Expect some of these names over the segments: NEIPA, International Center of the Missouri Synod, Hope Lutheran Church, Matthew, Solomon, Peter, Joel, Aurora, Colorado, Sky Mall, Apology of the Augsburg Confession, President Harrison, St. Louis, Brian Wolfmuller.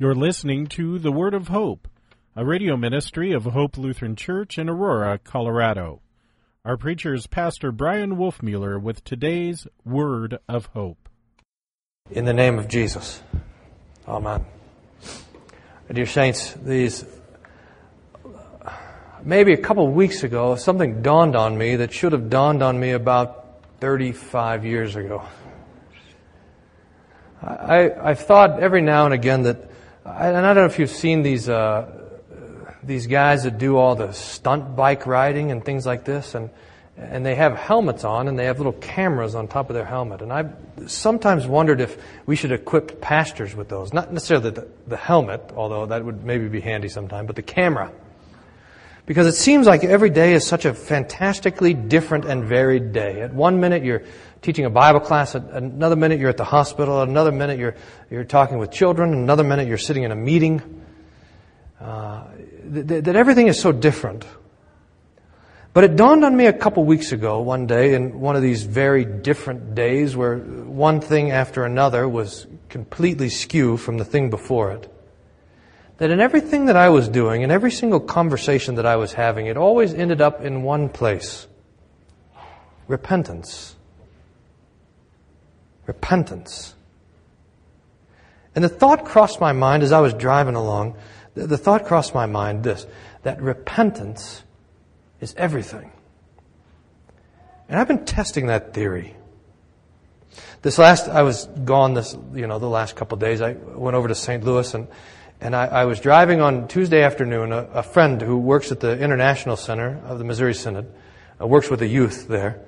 You're listening to The Word of Hope, a radio ministry of Hope Lutheran Church in Aurora, Colorado. Our preacher is Pastor Brian Wolfmuller with today's Word of Hope. In the name of Jesus, amen. Dear saints, maybe a couple of weeks ago, something dawned on me that should have dawned on me about 35 years ago. I've thought every now and again that, and I don't know if you've seen these guys that do all the stunt bike riding and things like this, and they have helmets on and they have little cameras on top of their helmet. And I've sometimes wondered if we should equip pastors with those. Not necessarily the helmet, although that would maybe be handy sometime, but the camera. Because it seems like every day is such a fantastically different and varied day. At one minute you're teaching a Bible class, at another minute you're at the hospital, at another minute you're talking with children, another minute you're sitting in a meeting. That everything is so different. But it dawned on me a couple weeks ago, one day, in one of these very different days where one thing after another was completely skewed from the thing before it, that in everything that I was doing, in every single conversation that I was having, it always ended up in one place. Repentance. Repentance. And the thought crossed my mind as I was driving along, the thought crossed my mind this, that repentance is everything. And I've been testing that theory. I was gone the last couple of days. I went over to St. Louis and I was driving on Tuesday afternoon. A friend who works at the International Center of the Missouri Synod, works with the youth there,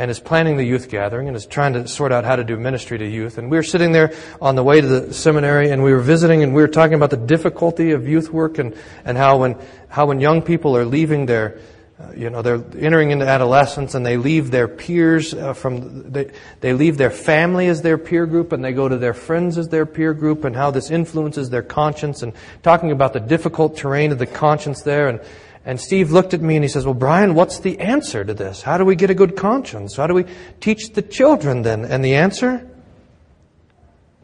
and is planning the youth gathering and is trying to sort out how to do ministry to youth. And we were sitting there on the way to the seminary, and we were visiting, and we were talking about the difficulty of youth work and how when young people are leaving their they're entering into adolescence, and they leave their peers they leave their family as their peer group, and they go to their friends as their peer group, and how this influences their conscience, and talking about the difficult terrain of the conscience there. And Steve looked at me and he says, "Well, Brian, what's the answer to this? How do we get a good conscience? How do we teach the children then?" And the answer?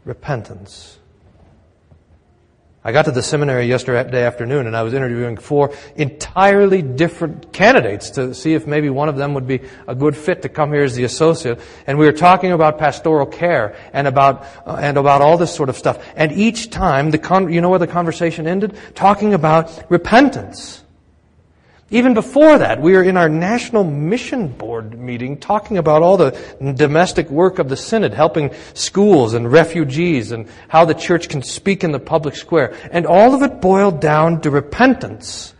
Repentance. I got to the seminary yesterday afternoon, and I was interviewing 4 entirely different candidates to see if maybe one of them would be a good fit to come here as the associate. And we were talking about pastoral care and about all this sort of stuff. And each time, you know where the conversation ended? Talking about repentance. Even before that, we were in our National Mission Board meeting talking about all the domestic work of the Synod, helping schools and refugees and how the church can speak in the public square. And all of it boiled down to repentance.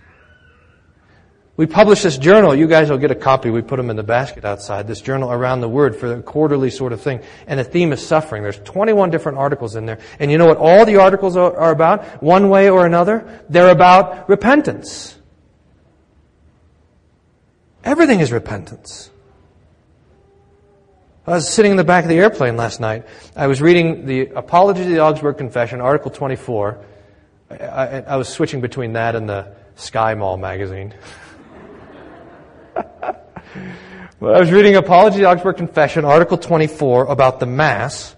We published this journal. You guys will get a copy. We put them in the basket outside. This journal, Around the Word, for the quarterly sort of thing. And the theme is suffering. There's 21 different articles in there. And you know what all the articles are about, one way or another? They're about repentance. Everything is repentance. I was sitting in the back of the airplane last night. I was reading the Apology of the Augsburg Confession, Article 24. I was switching between that and the Sky Mall magazine. Well, I was reading Apology of the Augsburg Confession, Article 24, about the Mass.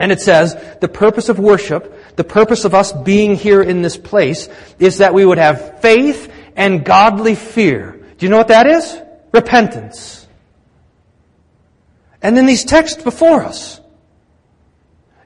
And it says, the purpose of worship, the purpose of us being here in this place, is that we would have faith and godly fear. Do you know what that is? Repentance. And then these texts before us.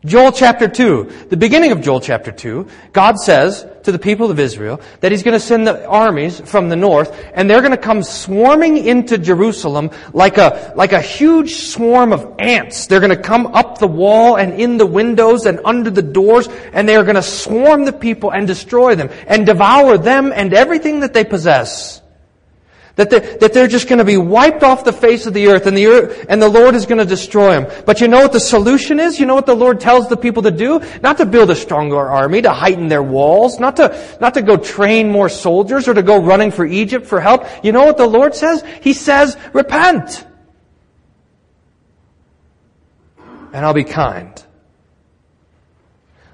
Joel chapter 2. The beginning of Joel chapter 2, God says to the people of Israel that He's going to send the armies from the north, and they're going to come swarming into Jerusalem like a huge swarm of ants. They're going to come up the wall and in the windows and under the doors, and they are going to swarm the people and destroy them and devour them and everything that they possess. That they're just going to be wiped off the face of the earth, and the Lord is going to destroy them. But you know what the solution is? You know what the Lord tells the people to do? Not to build a stronger army, to heighten their walls, not to go train more soldiers or to go running for Egypt for help. You know what the Lord says? He says, repent. And I'll be kind.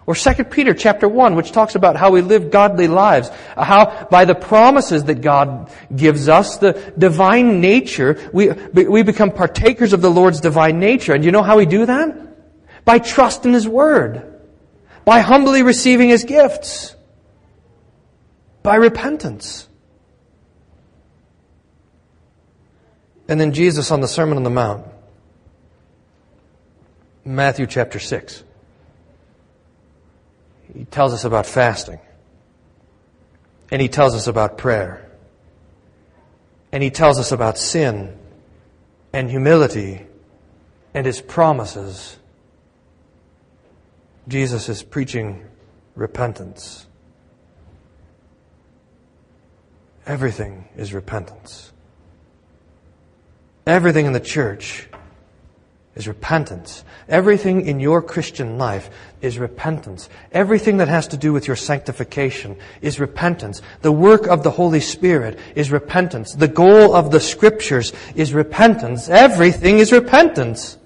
Or 2 Peter chapter 1, which talks about how we live godly lives, how by the promises that God gives us, the divine nature, we become partakers of the Lord's divine nature. And you know how we do that? By trust in His Word. by humbly receiving his gifts, by repentance. And then Jesus on the Sermon on the Mount, Matthew chapter 6, he tells us about fasting, and he tells us about prayer, and he tells us about sin and humility and his promises. Jesus is preaching repentance. Everything is repentance. Everything in the church is repentance. Everything in your Christian life is repentance. Everything that has to do with your sanctification is repentance. The work of the Holy Spirit is repentance. The goal of the Scriptures is repentance. Everything is repentance.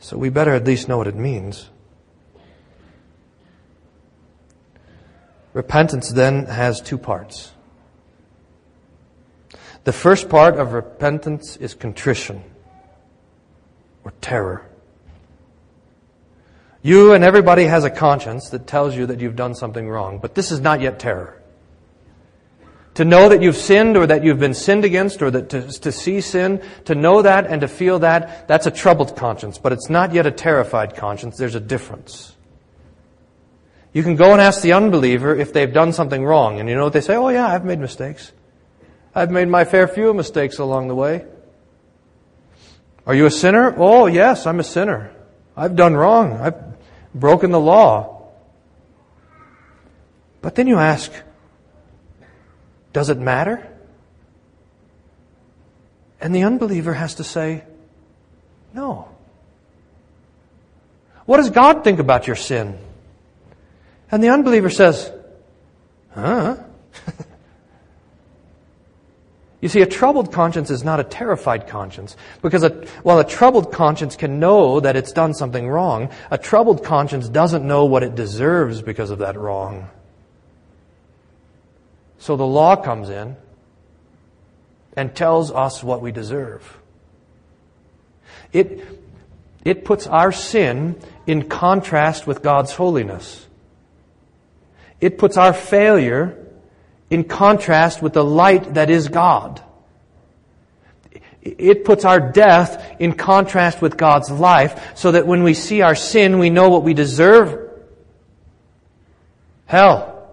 So we better at least know what it means. Repentance then has two parts. The first part of repentance is contrition, or terror. You and everybody has a conscience that tells you that you've done something wrong, but this is not yet terror. To know that you've sinned or that you've been sinned against or that to see sin, to know that and to feel that, that's a troubled conscience, but it's not yet a terrified conscience. There's a difference. You can go and ask the unbeliever if they've done something wrong, and you know what they say? Oh yeah, I've made mistakes. I've made my fair few mistakes along the way. Are you a sinner? Oh, yes, I'm a sinner. I've done wrong. I've broken the law. But then you ask, does it matter? And the unbeliever has to say, no. What does God think about your sin? And the unbeliever says, huh? You see, a troubled conscience is not a terrified conscience, because a troubled conscience can know that it's done something wrong, a troubled conscience doesn't know what it deserves because of that wrong. So the law comes in and tells us what we deserve. It puts our sin in contrast with God's holiness. It puts our failure in contrast with the light that is God. It puts our death in contrast with God's life, so that when we see our sin, we know what we deserve. Hell.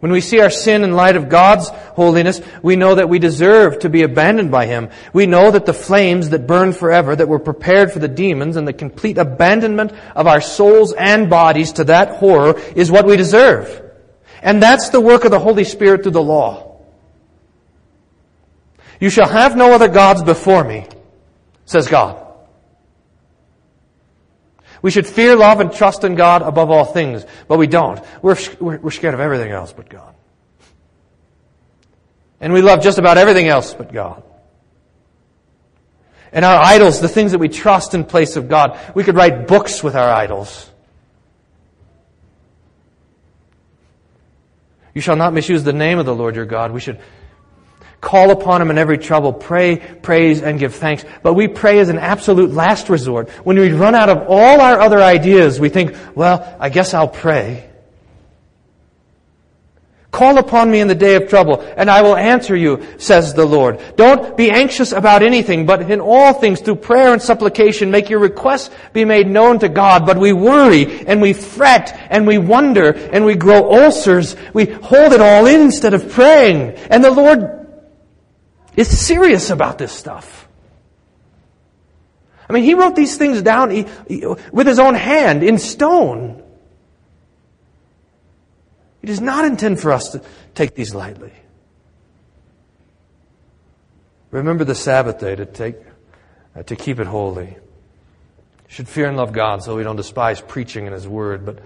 When we see our sin in light of God's holiness, we know that we deserve to be abandoned by Him. We know that the flames that burn forever, that were prepared for the demons, and the complete abandonment of our souls and bodies to that horror is what we deserve. And that's the work of the Holy Spirit through the law. You shall have no other gods before me, says God. We should fear, love, and trust in God above all things, but we don't. We're scared of everything else but God. And we love just about everything else but God. And our idols, the things that we trust in place of God, we could write books with our idols. You shall not misuse the name of the Lord your God. We should call upon Him in every trouble, pray, praise, and give thanks. But we pray as an absolute last resort. When we run out of all our other ideas, we think, well, I guess I'll pray. Call upon me in the day of trouble, and I will answer you, says the Lord. Don't be anxious about anything, but in all things, through prayer and supplication, make your requests be made known to God. But we worry, and we fret, and we wonder, and we grow ulcers. We hold it all in instead of praying. And the Lord is serious about this stuff. I mean, He wrote these things down with His own hand in stone. He does not intend for us to take these lightly. Remember the Sabbath day to keep it holy. We should fear and love God so we don't despise preaching in His Word,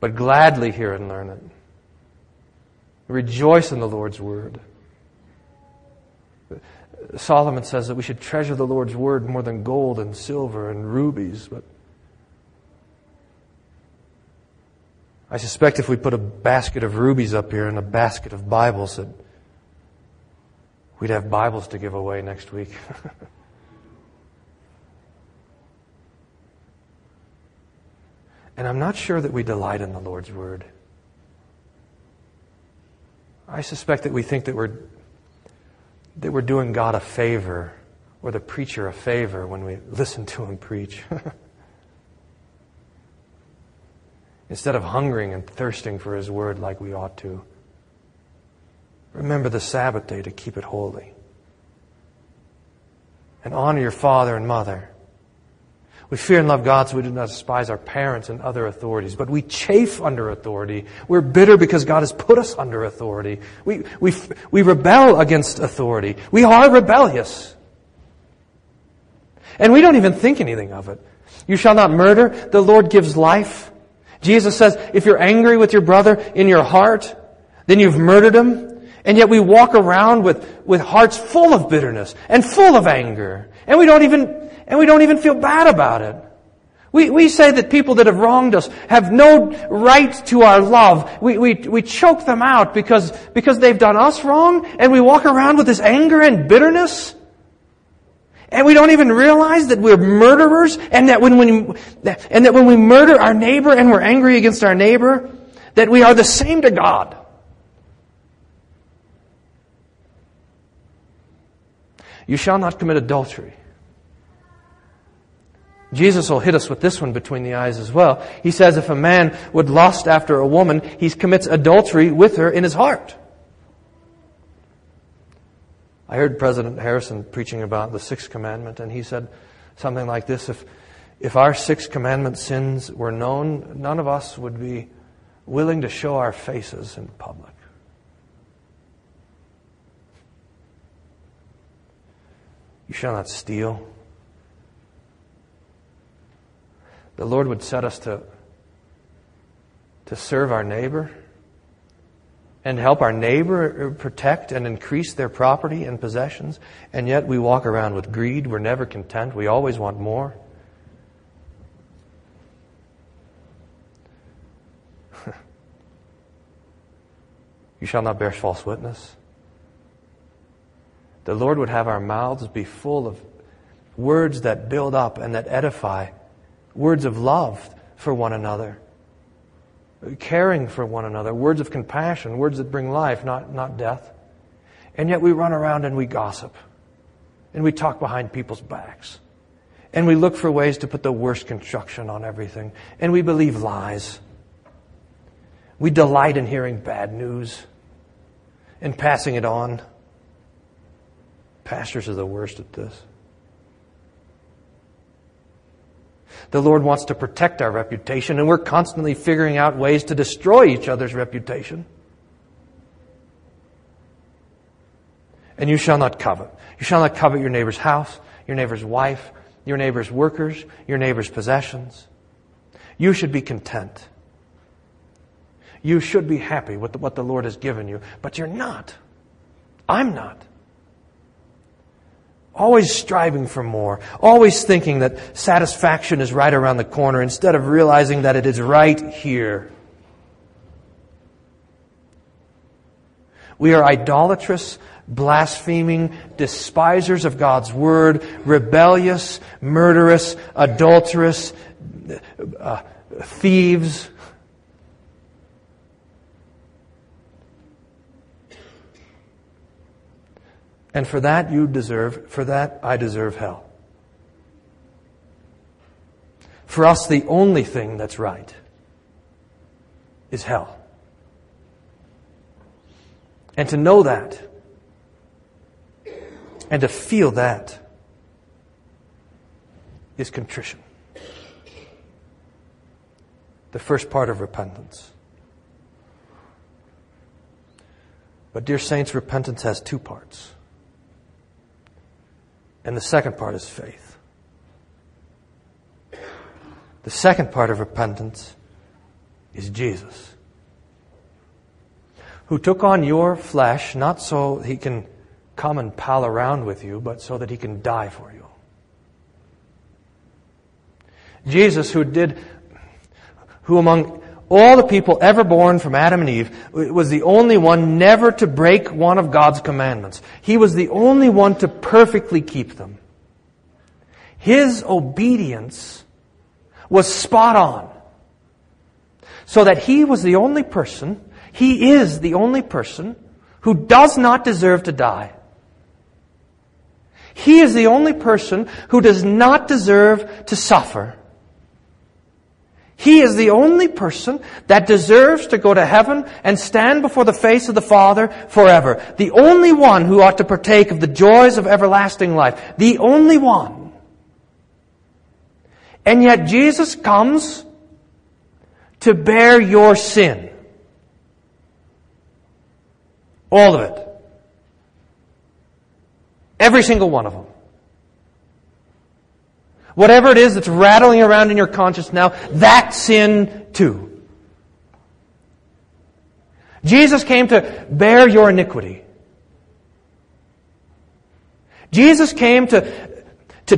but gladly hear and learn it. Rejoice in the Lord's Word. Solomon says that we should treasure the Lord's Word more than gold and silver and rubies, but I suspect if we put a basket of rubies up here and a basket of Bibles, that we'd have Bibles to give away next week. And I'm not sure that we delight in the Lord's Word. I suspect that we think that we're doing God a favor or the preacher a favor when we listen to him preach. Instead of hungering and thirsting for his word like we ought to, remember the Sabbath day to keep it holy. And honor your father and mother. We fear and love God so we do not despise our parents and other authorities. But we chafe under authority. We're bitter because God has put us under authority. We rebel against authority. We are rebellious. And we don't even think anything of it. You shall not murder. The Lord gives life. Jesus says, if you're angry with your brother in your heart, then you've murdered him. And yet we walk around with hearts full of bitterness and full of anger. And we don't even feel bad about it. We say that people that have wronged us have no right to our love. We choke them out because they've done us wrong, and we walk around with this anger and bitterness. And we don't even realize that we're murderers, and that when we murder our neighbor and we're angry against our neighbor, that we are the same to God. You shall not commit adultery. Jesus will hit us with this one between the eyes as well. He says if a man would lust after a woman, he commits adultery with her in his heart. I heard President Harrison preaching about the Sixth Commandment, and he said something like this, if our Sixth Commandment sins were known, none of us would be willing to show our faces in public. You shall not steal. The Lord would set us to serve our neighbor and help our neighbor protect and increase their property and possessions. And yet we walk around with greed. We're never content. We always want more. You shall not bear false witness. The Lord would have our mouths be full of words that build up and that edify. Words of love for one another, caring for one another, words of compassion, words that bring life, not death. And yet we run around and we gossip, and we talk behind people's backs, and we look for ways to put the worst construction on everything, and we believe lies. We delight in hearing bad news and passing it on. Pastors are the worst at this. The Lord wants to protect our reputation, and we're constantly figuring out ways to destroy each other's reputation. And you shall not covet. You shall not covet your neighbor's house, your neighbor's wife, your neighbor's workers, your neighbor's possessions. You should be content. You should be happy with what the Lord has given you, but you're not. I'm not. Always striving for more. Always thinking that satisfaction is right around the corner instead of realizing that it is right here. We are idolatrous, blaspheming, despisers of God's Word, rebellious, murderous, adulterous, thieves. And for that you deserve, for that I deserve hell. For us, the only thing that's right is hell. And to know that, and to feel that, is contrition. The first part of repentance. But dear saints, repentance has two parts. And the second part is faith. The second part of repentance is Jesus, who took on your flesh not so he can come and pal around with you, but so that he can die for you. Jesus, who among all the people ever born from Adam and Eve was the only one never to break one of God's commandments. He was the only one to perfectly keep them. His obedience was spot on. so that he was the only person, he is the only person who does not deserve to die. He is the only person who does not deserve to suffer. He is the only person that deserves to go to heaven and stand before the face of the Father forever. The only one who ought to partake of the joys of everlasting life. The only one. And yet Jesus comes to bear your sin. All of it. Every single one of them. Whatever it is that's rattling around in your conscience now, that sin too. Jesus came to bear your iniquity. Jesus came to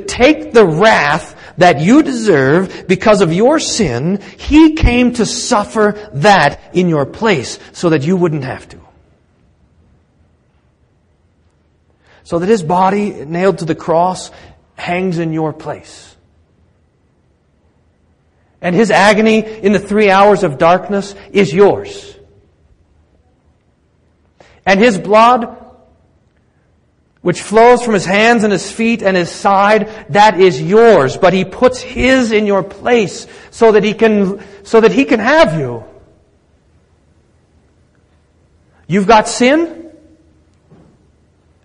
take the wrath that you deserve because of your sin. He came to suffer that in your place so that you wouldn't have to. So that His body, nailed to the cross, hangs in your place. And His agony in the 3 hours of darkness is yours. And His blood, which flows from His hands and His feet and His side, that is yours. But He puts His in your place so that He can have you. You've got sin?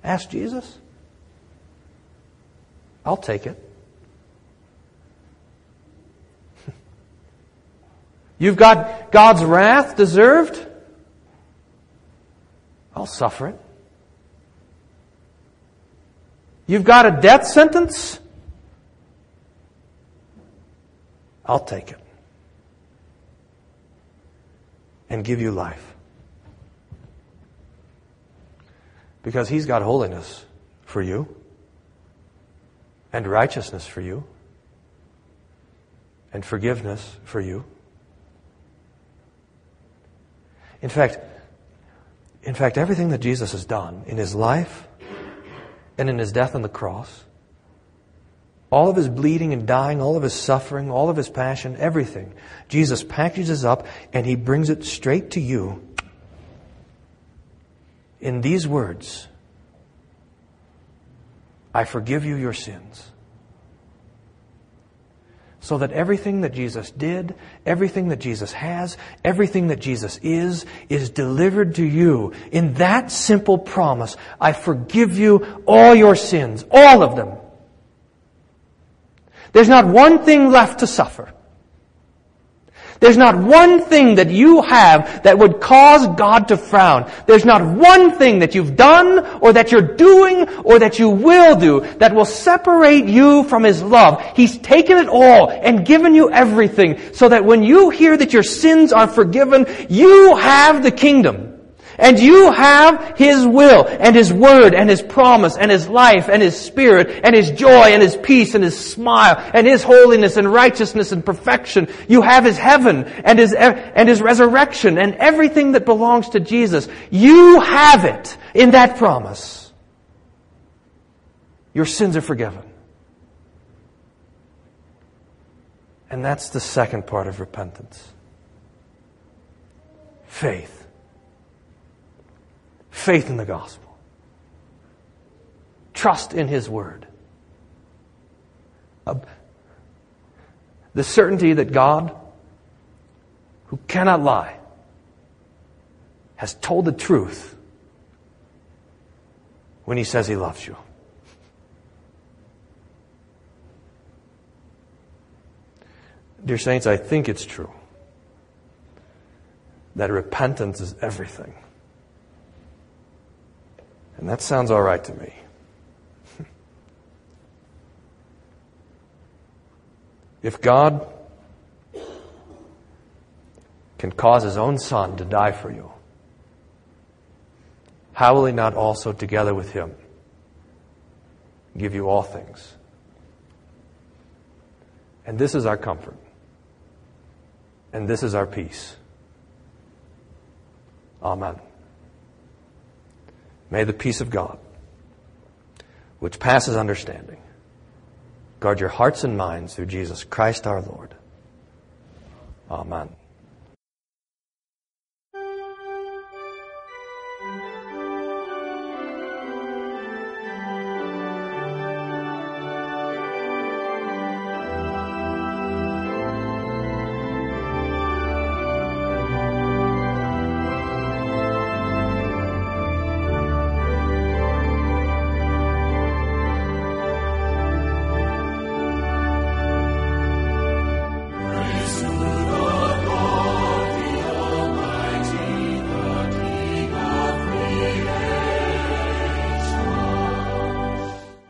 Ask Jesus. I'll take it. You've got God's wrath deserved? I'll suffer it. You've got a death sentence? I'll take it. And give you life. Because He's got holiness for you. And righteousness for you. And forgiveness for you. In fact, everything that Jesus has done in His life and in His death on the cross, all of His bleeding and dying, all of His suffering, all of His passion, everything, Jesus packages up and He brings it straight to you in these words: I forgive you your sins. So that everything that Jesus did, everything that Jesus has, everything that Jesus is delivered to you in that simple promise. I forgive you all your sins, all of them. There's not one thing left to suffer. There's not one thing that you have that would cause God to frown. There's not one thing that you've done or that you're doing or that you will do that will separate you from His love. He's taken it all and given you everything so that when you hear that your sins are forgiven, you have the kingdom. And you have His will and His word and His promise and His life and His spirit and His joy and His peace and His smile and His holiness and righteousness and perfection. You have His heaven and His resurrection and everything that belongs to Jesus. You have it in that promise. Your sins are forgiven. And that's the second part of repentance. Faith. Faith in the gospel. Trust in His word. The certainty that God, who cannot lie, has told the truth when He says He loves you. Dear saints, I think it's true that repentance is everything. And that sounds all right to me. If God can cause His own Son to die for you, how will He not also, together with Him, give you all things? And this is our comfort. And this is our peace. Amen. May the peace of God, which passes understanding, guard your hearts and minds through Jesus Christ our Lord. Amen.